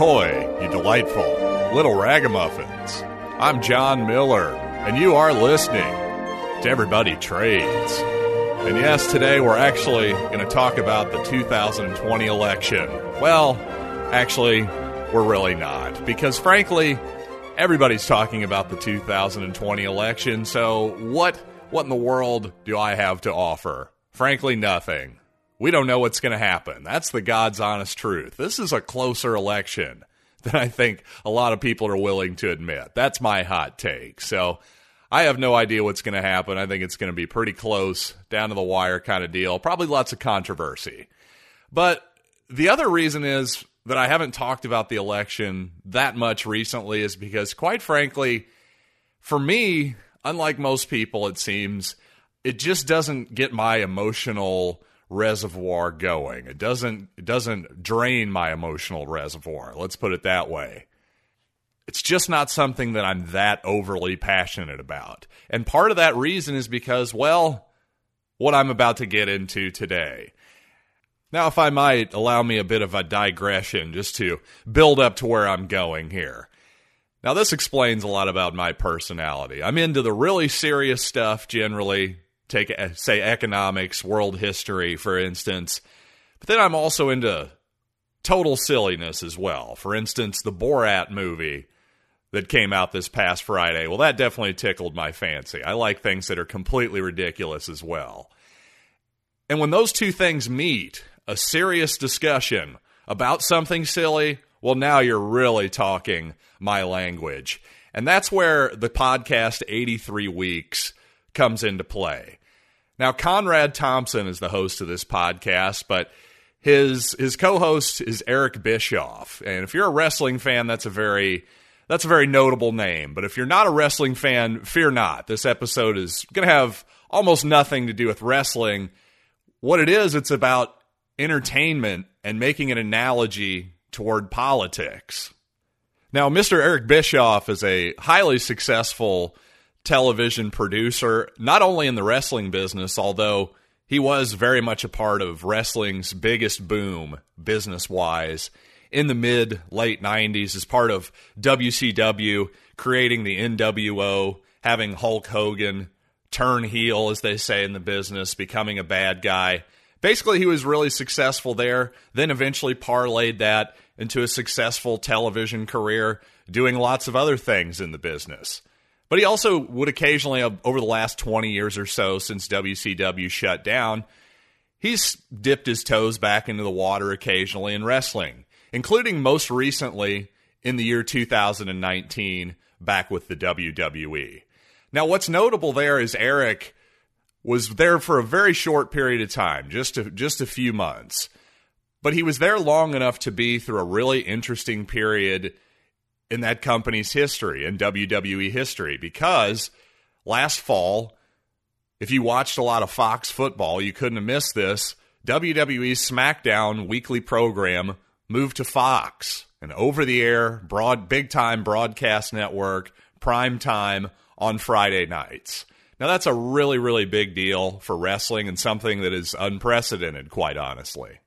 hoy, you delightful little ragamuffins. I'm John Miller, and you are listening to Everybody Trades. And yes, today we're actually going to talk about the 2020 election. Well, actually, we're really not, because frankly, everybody's talking about the 2020 election, so what in the world do I have to offer? Frankly, nothing. We don't know what's going to happen. That's the God's honest truth. This is a closer election than I think a lot of people are willing to admit. That's my hot take. So I have no idea what's going to happen. I think it's going to be pretty close, down to the wire kind of deal. Probably lots of controversy. But the other reason is that I haven't talked about the election that much recently is because, quite frankly, for me, unlike most people, it seems, it just doesn't get my emotional reservoir going. It doesn't drain my emotional reservoir. Let's put it that way. It's just not something that I'm that overly passionate about. And part of that reason is because, well, what I'm about to get into today. Now, if I might, allow me a bit of a digression just to build up to where I'm going here. Now, this explains a lot about my personality. I'm into the really serious stuff generally. Take, say, economics, world history, for instance. But then I'm also into total silliness as well. For instance, the Borat movie that came out this past Friday. Well, that definitely tickled my fancy. I like things that are completely ridiculous as well. And when those two things meet, a serious discussion about something silly, well, now you're really talking my language. And that's where the podcast 83 Weeks comes into play. Now, Conrad Thompson is the host of this podcast, but his co-host is Eric Bischoff. And if you're a wrestling fan, that's a very notable name. But if you're not a wrestling fan, fear not. This episode is going to have almost nothing to do with wrestling. What it is, it's about entertainment and making an analogy toward politics. Now, Mr. Eric Bischoff is a highly successful television producer, not only in the wrestling business, although he was very much a part of wrestling's biggest boom business-wise in the mid-late 90s as part of WCW, creating the NWO, having Hulk Hogan turn heel, as they say in the business, becoming a bad guy. Basically, he was really successful there, then eventually parlayed that into a successful television career, doing lots of other things in the business. But he also would occasionally, over the last 20 years or so, since WCW shut down, he's dipped his toes back into the water occasionally in wrestling, including most recently in the year 2019, back with the WWE. Now, what's notable there is Eric was there for a very short period of time, just a few months. But he was there long enough to be through a really interesting period in that company's history, in WWE history, because last fall, if you watched a lot of Fox football, you couldn't have missed this. WWE's SmackDown weekly program moved to Fox, an over-the-air, big-time broadcast network, prime time on Friday nights. Now, that's a really, really big deal for wrestling and something that is unprecedented, quite honestly.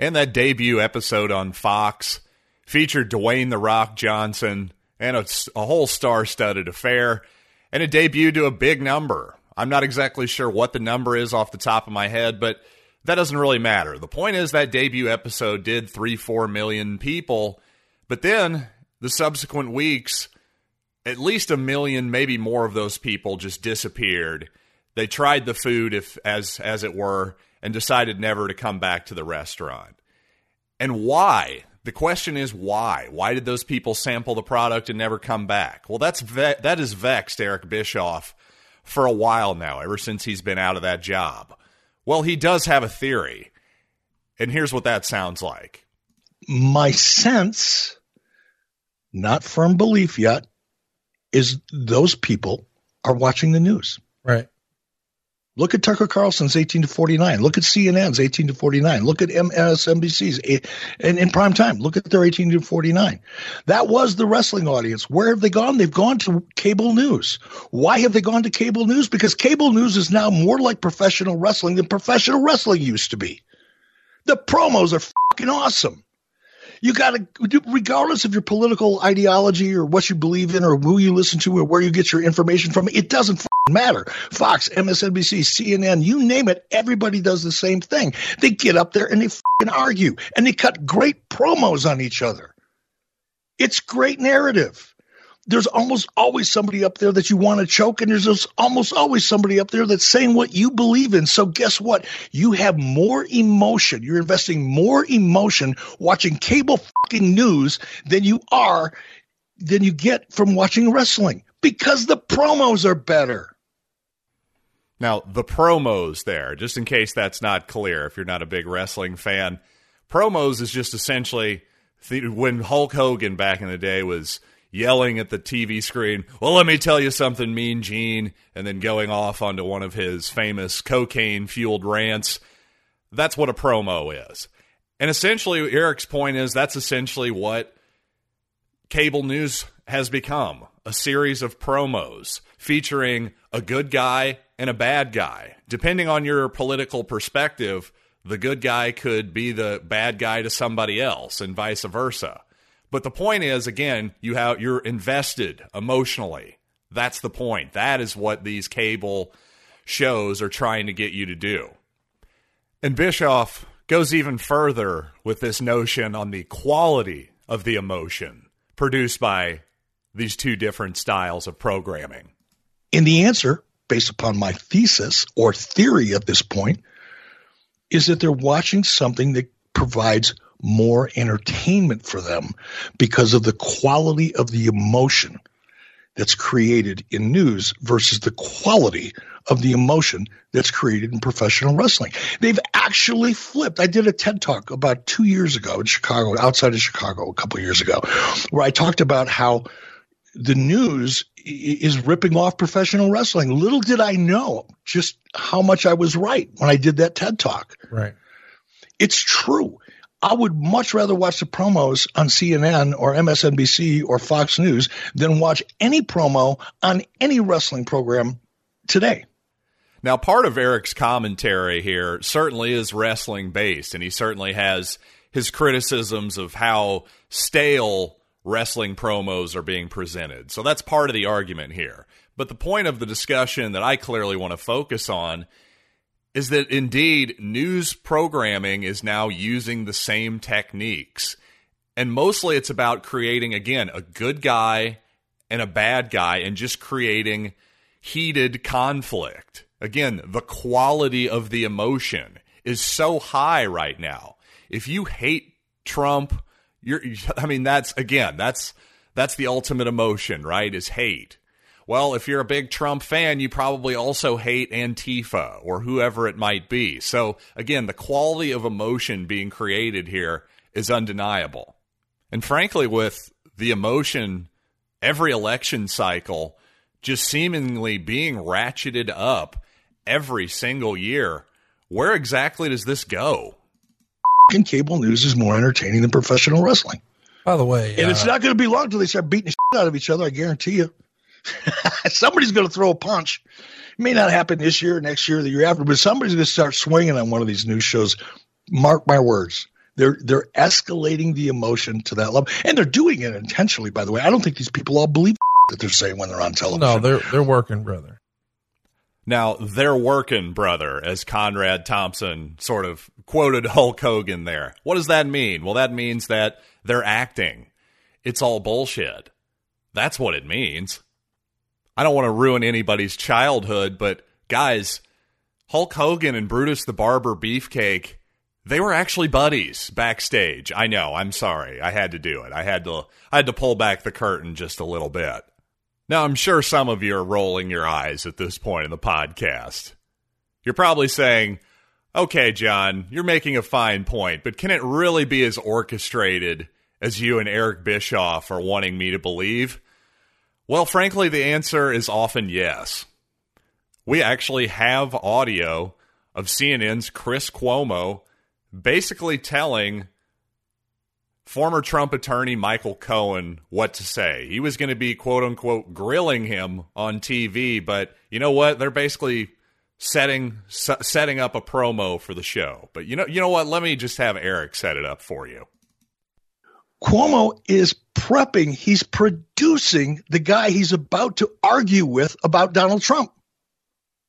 And that debut episode on Fox featured Dwayne "The Rock" Johnson and a whole star-studded affair, and it debuted to a big number. I'm not exactly sure what the number is off the top of my head, but that doesn't really matter. The point is that debut episode did 3-4 million people, but then the subsequent weeks, at least 1 million, maybe more of those people just disappeared. They tried the food, as it were, and decided never to come back to the restaurant. And why? The question is why? Why did those people sample the product and never come back? Well, that has vexed Eric Bischoff for a while now, ever since he's been out of that job. Well, he does have a theory, and here's what that sounds like. My sense, not firm belief yet, is those people are watching the news. Right. Look at Tucker Carlson's 18 to 49. Look at CNN's 18 to 49. Look at MSNBC's in prime time. Look at their 18 to 49. That was the wrestling audience. Where have they gone? They've gone to cable news. Why have they gone to cable news? Because cable news is now more like professional wrestling than professional wrestling used to be. The promos are fucking awesome. You got to, regardless of your political ideology or what you believe in or who you listen to or where you get your information from, it doesn't matter. Fox, MSNBC, CNN, you name it, everybody does the same thing. They get up there and they argue, and they cut great promos on each other. It's great narrative. There's almost always somebody up there that you want to choke, and there's almost always somebody up there that's saying what you believe in. So guess what? You have more emotion. You're investing more emotion watching cable fucking news than you get from watching wrestling, because the promos are better. Now, the promos there, just in case that's not clear, if you're not a big wrestling fan, promos is just essentially when Hulk Hogan back in the day was yelling at the TV screen, well, let me tell you something, Mean Gene, and then going off onto one of his famous cocaine-fueled rants. That's what a promo is. And essentially, Eric's point is that's essentially what cable news has become, a series of promos featuring a good guy and a bad guy. Depending on your political perspective, the good guy could be the bad guy to somebody else and vice versa. But the point is, again, you're invested emotionally. That's the point. That is what these cable shows are trying to get you to do. And Bischoff goes even further with this notion on the quality of the emotion produced by these two different styles of programming. In the answer, based upon my thesis or theory at this point, is that they're watching something that provides more entertainment for them because of the quality of the emotion that's created in news versus the quality of the emotion that's created in professional wrestling. They've actually flipped. I did a TED Talk about 2 years ago in Chicago, outside of Chicago a couple of years ago, where I talked about how the news is ripping off professional wrestling. Little did I know just how much I was right when I did that TED Talk. Right. It's true. I would much rather watch the promos on CNN or MSNBC or Fox News than watch any promo on any wrestling program today. Now, part of Eric's commentary here certainly is wrestling-based, and he certainly has his criticisms of how stale wrestling promos are being presented. So that's part of the argument here. But the point of the discussion that I clearly want to focus on is that indeed news programming is now using the same techniques. And mostly it's about creating, again, a good guy and a bad guy and just creating heated conflict. Again, the quality of the emotion is so high right now. If you hate Trump, that's the ultimate emotion, right? Is hate. Well, if you're a big Trump fan, you probably also hate Antifa or whoever it might be. So, again, the quality of emotion being created here is undeniable. And frankly, with the emotion, every election cycle just seemingly being ratcheted up every single year, where exactly does this go? And cable news is more entertaining than professional wrestling. By the way. And it's not going to be long till they start beating the shit out of each other, I guarantee you. Somebody's going to throw a punch. It may not happen this year, next year, the year after, but somebody's going to start swinging on one of these news shows. Mark my words. They're escalating the emotion to that level, and they're doing it intentionally. By the way, I don't think these people all believe that they're saying when they're on television. No, they're working, brother. Now they're working, brother, as Conrad Thompson sort of quoted Hulk Hogan there. What does that mean? Well, that means that they're acting. It's all bullshit. That's what it means. I don't want to ruin anybody's childhood, but guys, Hulk Hogan and Brutus the Barber Beefcake, they were actually buddies backstage. I know, I'm sorry. I had to do it. I had to pull back the curtain just a little bit. Now, I'm sure some of you are rolling your eyes at this point in the podcast. You're probably saying, okay, John, you're making a fine point, but can it really be as orchestrated as you and Eric Bischoff are wanting me to believe? Well, frankly, the answer is often yes. We actually have audio of CNN's Chris Cuomo basically telling former Trump attorney Michael Cohen what to say. He was going to be, quote unquote, grilling him on TV, but you know what? They're basically setting up a promo for the show. But you know what? Let me just have Eric set it up for you. Cuomo is prepping. He's producing the guy he's about to argue with about Donald Trump.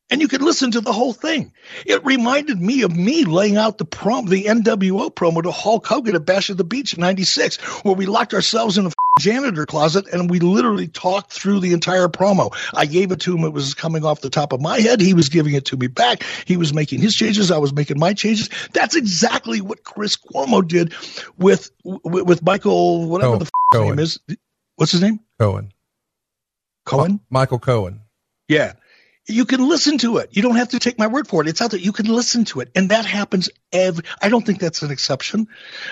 And you could listen to the whole thing. It reminded me of me laying out the NWO promo to Hulk Hogan at Bash at the Beach in 96, where we locked ourselves in a janitor closet and we literally talked through the entire promo. I gave it to him. It was coming off the top of my head. He was giving it to me back. He was making his changes. I was making my changes. That's exactly what Chris Cuomo did with Michael, whatever Cohen. Name is. What's his name? Cohen? Michael Cohen. Yeah. You can listen to it. You don't have to take my word for it. It's out there. You can listen to it. And that happens every – I don't think that's an exception.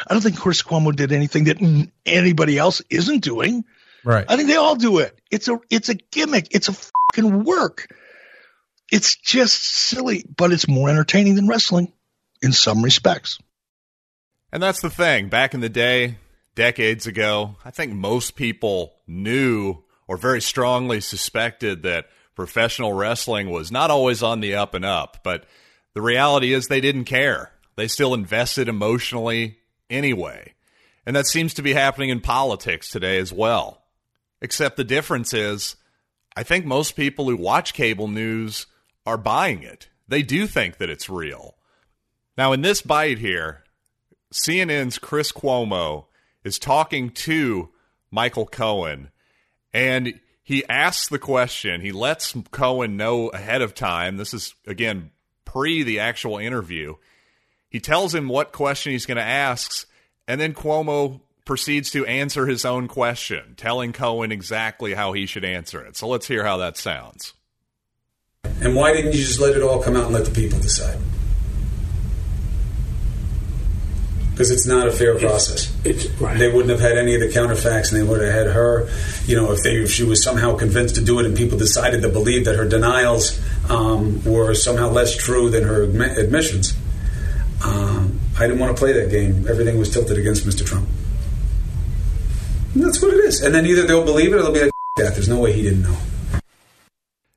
I don't think Chris Cuomo did anything that anybody else isn't doing. Right. I think they all do it. It's a gimmick. It's a fucking work. It's just silly, but it's more entertaining than wrestling in some respects. And that's the thing. Back in the day, decades ago, I think most people knew or very strongly suspected that – professional wrestling was not always on the up and up, but the reality is they didn't care. They still invested emotionally anyway. And that seems to be happening in politics today as well. Except the difference is, I think most people who watch cable news are buying it. They do think that it's real. Now, in this bite here, CNN's Chris Cuomo is talking to Michael Cohen, and he asks the question. He lets Cohen know ahead of time. This is, again, pre the actual interview. He tells him what question he's going to ask, and then Cuomo proceeds to answer his own question, telling Cohen exactly how he should answer it. So let's hear how that sounds. And why didn't you just let it all come out and let the people decide? Because it's not a fair process. Right. They wouldn't have had any of the counterfacts, and they would have had her, you know, if she was somehow convinced to do it and people decided to believe that her denials were somehow less true than her admissions. I didn't want to play that game. Everything was tilted against Mr. Trump. And that's what it is. And then either they'll believe it or they'll be like, that. There's no way he didn't know.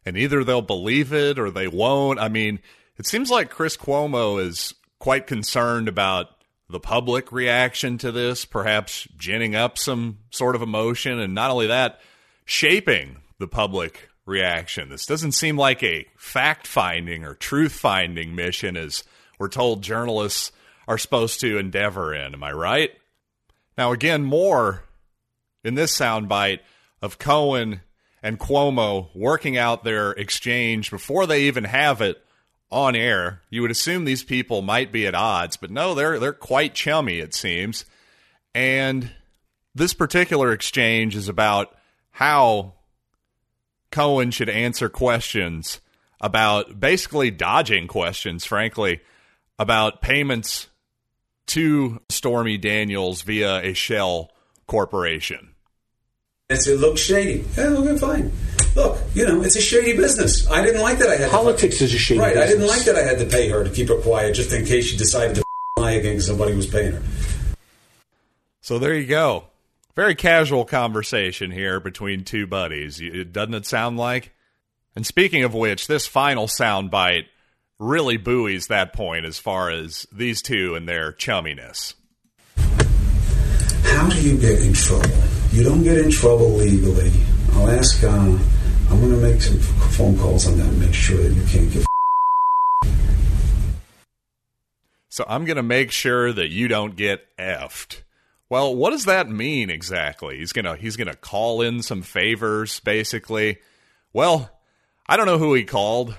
And either they'll believe it or they won't. I mean, it seems like Chris Cuomo is quite concerned about the public reaction to this, perhaps ginning up some sort of emotion, and not only that, shaping the public reaction. This doesn't seem like a fact-finding or truth-finding mission as we're told journalists are supposed to endeavor in. Am I right? Now, again, more in this soundbite of Cohen and Cuomo working out their exchange before they even have it on air. You would assume these people might be at odds, but no, they're quite chummy, it seems. And this particular exchange is about how Cohen should answer questions about basically dodging questions, frankly, about payments to Stormy Daniels via a shell corporation. It looks shady. Yeah, okay, fine. Look, you know, it's a shady business. I didn't like that I had politics to, is a shady right, business. I didn't like that I had to pay her to keep her quiet just in case she decided to lie again because somebody was paying her. So there you go. Very casual conversation here between two buddies. Doesn't it sound like? And speaking of which, this final soundbite really buoys that point as far as these two and their chumminess. How do you get in trouble? You don't get in trouble legally. I'll ask, I'm going to make some phone calls on that and make sure that you can't give So I'm going to make sure that you don't get effed. Well, what does that mean exactly? He's going to call in some favors, basically. Well, I don't know who he called.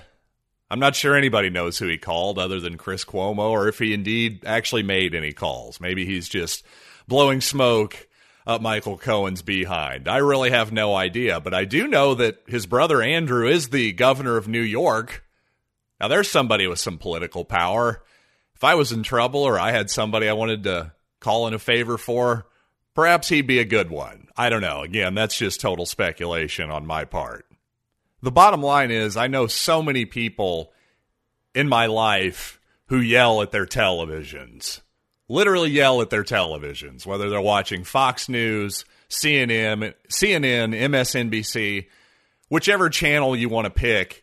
I'm not sure anybody knows who he called other than Chris Cuomo, or if he indeed actually made any calls. Maybe he's just blowing smoke up Michael Cohen's behind. I really have no idea, but I do know that his brother Andrew is the governor of New York. Now, there's somebody with some political power. If I was in trouble or I had somebody I wanted to call in a favor for, perhaps he'd be a good one. I don't know. Again, that's just total speculation on my part. The bottom line is I know so many people in my life who yell at their televisions. Literally yell at their televisions, whether they're watching Fox News, CNN, MSNBC, whichever channel you want to pick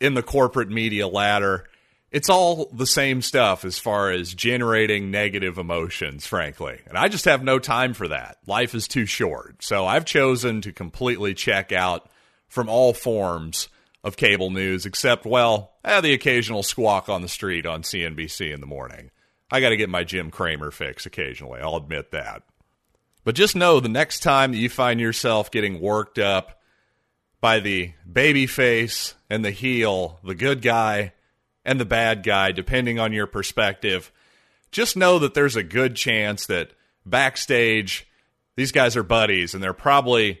in the corporate media ladder. it's all the same stuff as far as generating negative emotions, frankly. And I just have no time for that. Life is too short. So I've chosen to completely check out from all forms of cable news, except, well, the occasional Squawk on the Street on CNBC in the morning. I got to get my Jim Cramer fix occasionally. I'll admit that. But just know the next time that you find yourself getting worked up by the baby face and the heel, the good guy and the bad guy, depending on your perspective, just know that there's a good chance that backstage, these guys are buddies and they're probably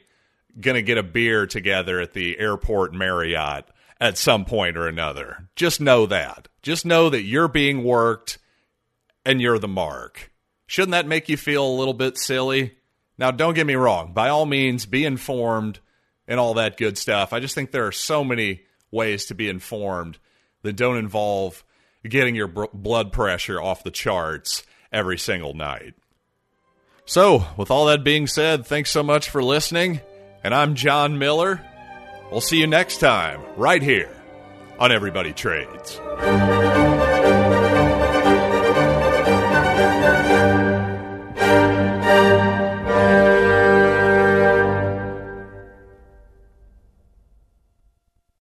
going to get a beer together at the airport Marriott at some point or another. Just know that. Just know that you're being worked and you're the mark. Shouldn't that make you feel a little bit silly? Now, don't get me wrong. By all means, be informed and all that good stuff. I just think there are so many ways to be informed that don't involve getting your blood pressure off the charts every single night. So, with all that being said, thanks so much for listening. And I'm John Miller. We'll see you next time, right here on Everybody Trades.